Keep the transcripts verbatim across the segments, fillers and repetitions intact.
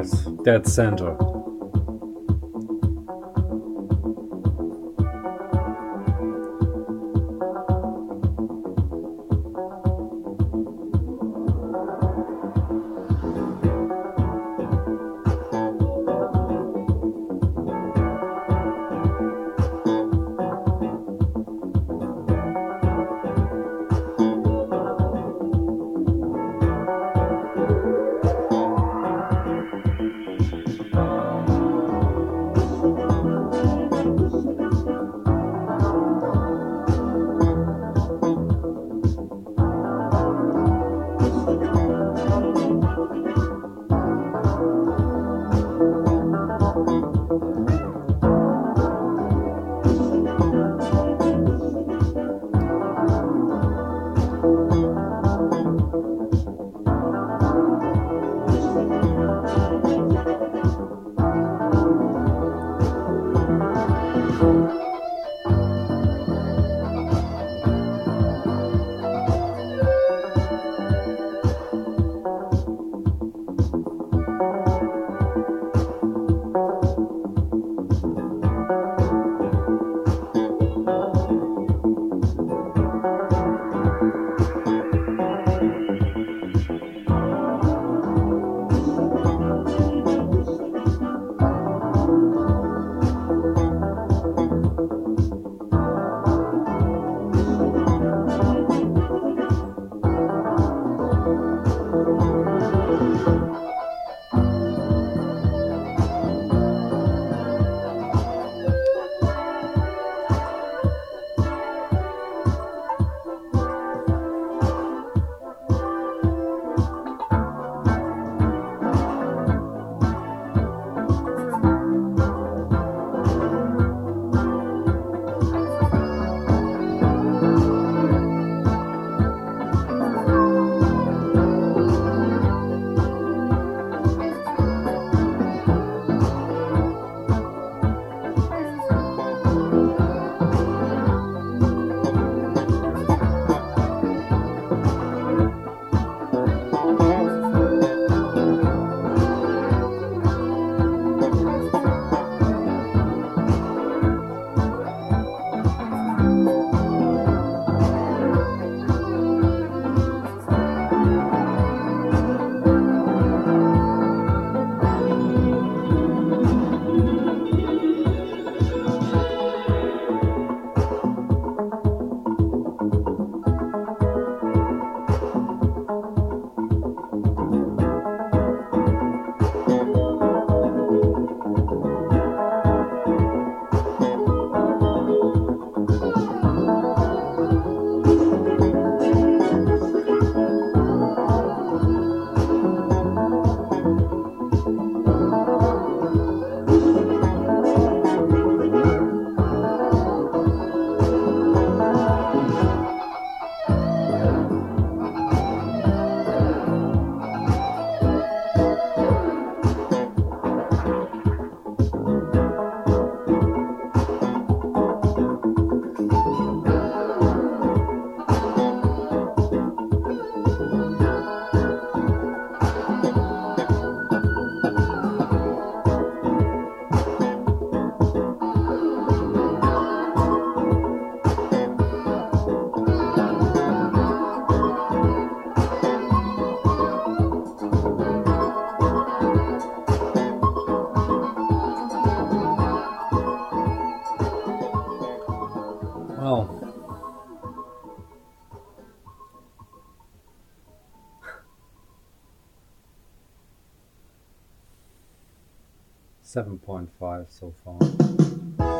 Yes, dead center. seven point five so far. Thank you.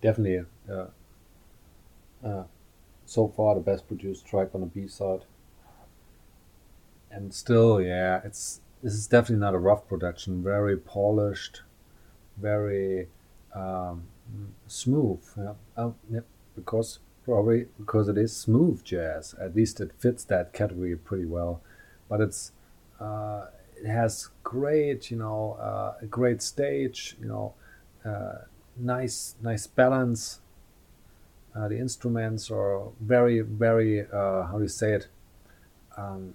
Definitely, yeah. Uh, so far, the best produced track on the B side, and still, yeah, it's this is definitely not a rough production. Very polished, very um, smooth. Yeah, um, yeah, because probably because it is smooth jazz. At least it fits that category pretty well. But it's uh, it has great, you know, uh, a great stage, you know, uh, nice nice balance. Uh, the instruments are very, very, uh, how do you say it, um,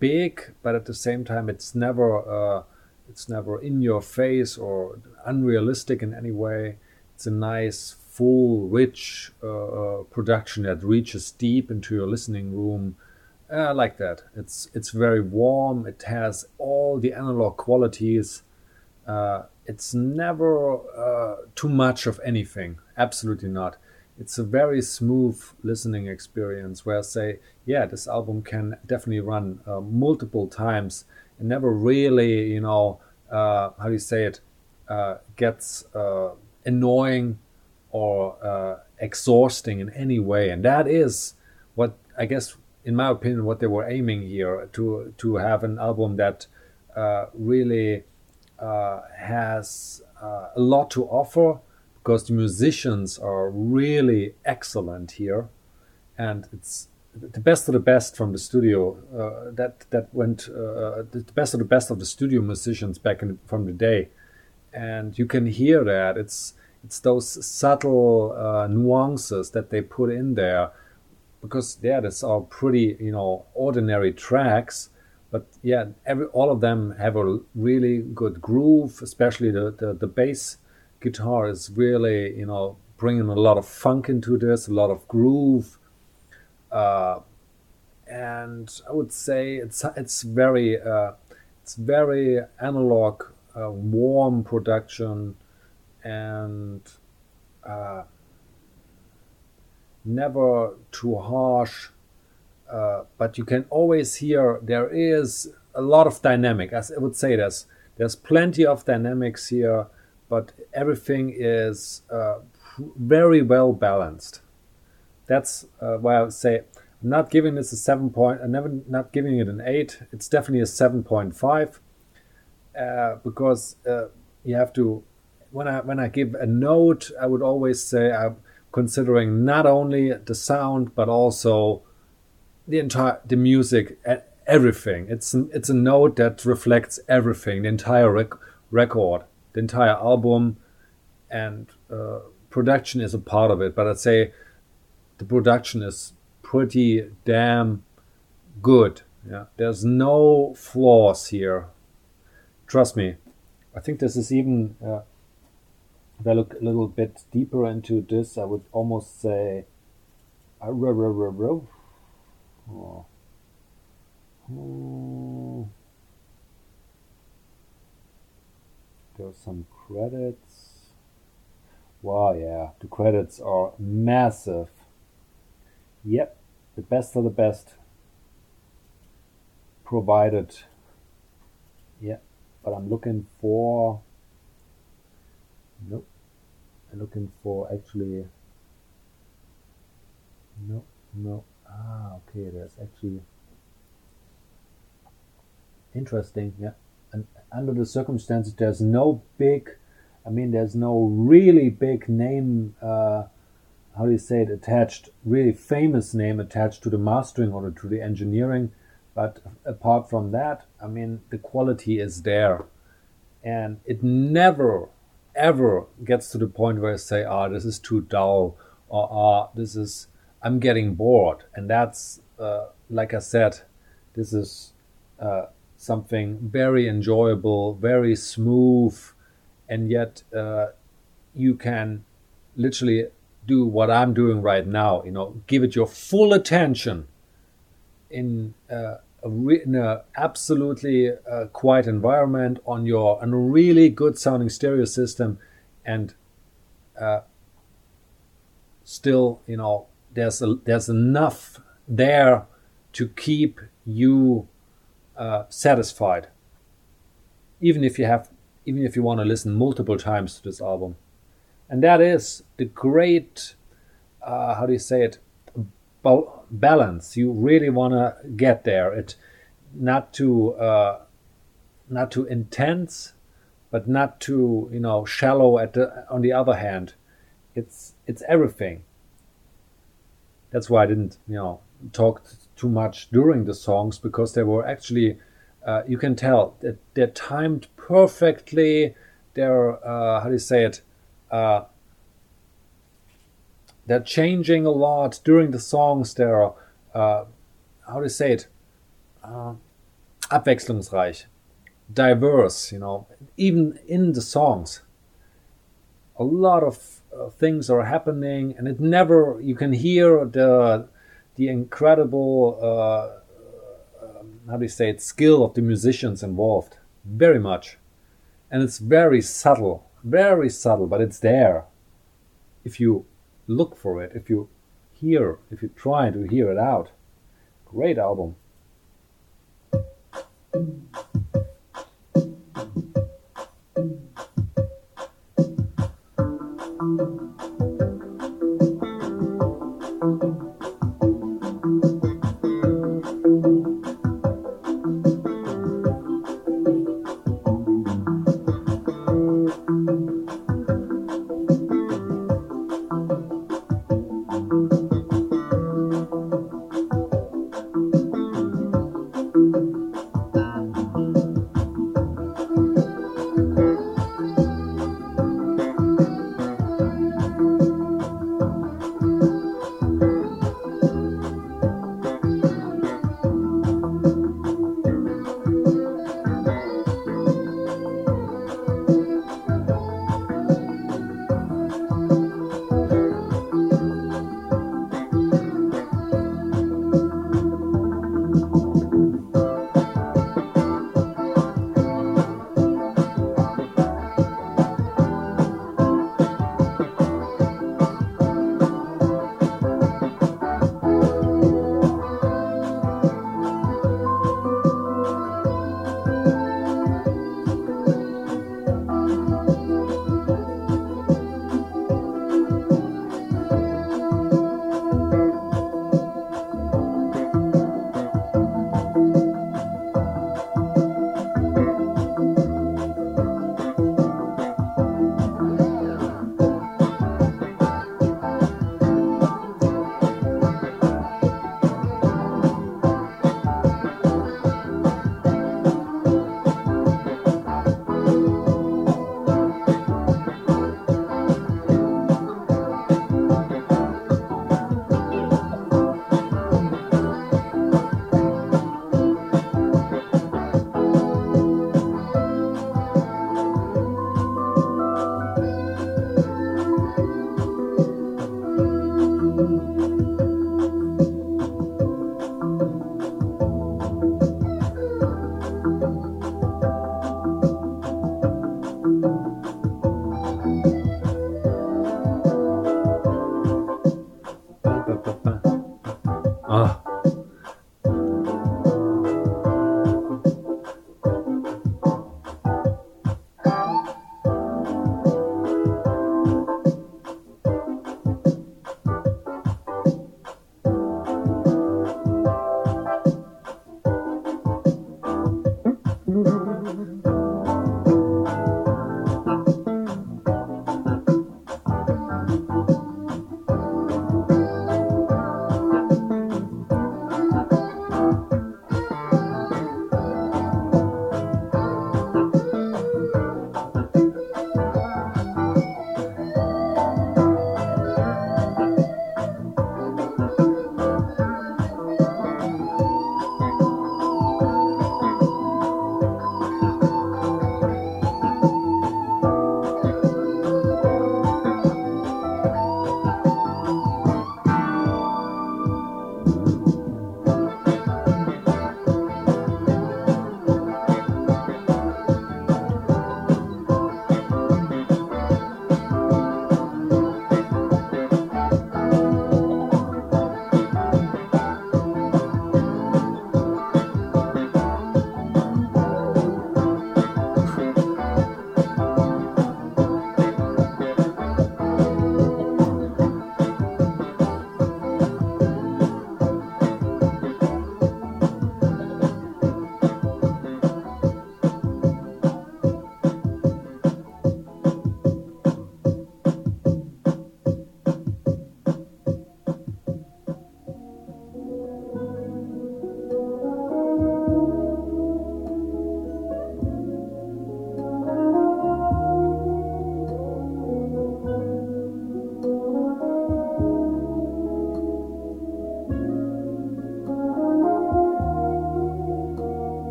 big, but at the same time, it's never, uh, it's never in your face or unrealistic in any way. It's a nice, full, rich uh, production that reaches deep into your listening room. Uh, I like that. It's it's very warm. It has all the analog qualities. Uh, it's never uh, too much of anything. Absolutely not. It's a very smooth listening experience where I say, yeah, this album can definitely run uh, multiple times and never really, you know, uh, how do you say it, uh, gets uh, annoying or uh, exhausting in any way. And that is what, I guess, in my opinion, what they were aiming here, to, to have an album that uh, really uh, has uh, a lot to offer. Because the musicians are really excellent here, and it's the best of the best from the studio. Uh, that that went uh, the best of the best of the studio musicians back in, from the day, and you can hear that. It's it's those subtle uh, nuances that they put in there, because yeah, that's all pretty, you know, ordinary tracks. But yeah, every all of them have a really good groove, especially the the, the bass. Guitar is really, you know, bringing a lot of funk into this, a lot of groove, uh, and I would say it's it's very uh, it's very analog, uh, warm production, and uh, never too harsh. Uh, but you can always hear there is a lot of dynamic. As I would say, there's there's plenty of dynamics here. But everything is uh, very well balanced. That's uh, why I would say I'm not giving this a seven point. I'm never not giving it an eight. It's definitely a seven point five uh, because uh, you have to. When I when I give a note, I would always say I'm considering not only the sound but also the entire the music, everything. It's an, it's a note that reflects everything, the entire rec- record. The entire album, and uh, production is a part of it. But I'd say the production is pretty damn good. Yeah, there's no flaws here. Trust me. I think this is even. Uh, if I look a little bit deeper into this, I would almost say. Uh, row, row, row, row. Oh. Oh. There's some credits. Wow, yeah, the credits are massive. Yep, the best of the best provided. Yeah, but I'm looking for. Nope. I'm looking for actually. No, no. Ah, okay, there's actually. Interesting, yeah. And under the circumstances, there's no big, I mean, there's no really big name, uh, how do you say it, attached, really famous name attached to the mastering or to the engineering. But apart from that, I mean, the quality is there. And it never, ever gets to the point where I say, ah, oh, this is too dull, or ah, oh, this is, I'm getting bored. And that's, uh, like I said, this is... Uh, something very enjoyable, very smooth, and yet uh, you can literally do what I'm doing right now. You know, give it your full attention in uh, a re- in a absolutely uh, quiet environment on your on a really good sounding stereo system, and uh, still, you know, there's a, there's enough there to keep you. Uh, satisfied, even if you have even if you want to listen multiple times to this album. And that is the great, uh, how do you say it, Bal- balance. You really want to get there. It not too uh, not too intense, but not too you know shallow. At the, on the other hand, it's it's everything. That's why I didn't you know talk t- too much during the songs, because they were actually uh, you can tell that they're timed perfectly. They're uh, how do you say it. Uh, they're changing a lot during the songs. They're, uh, how do you say it? Uh, abwechslungsreich, diverse, you know, even in the songs. A lot of uh, things are happening, and it never, you can hear the the incredible, uh, how do you say it, skill of the musicians involved very much. And it's very subtle. Very subtle, but it's there. If you look for it, if you hear, if you try to hear it out. Great album.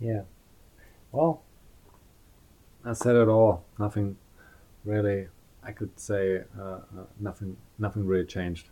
Yeah. Well, I said it all. Nothing really. I could say uh, uh, nothing. Nothing really changed.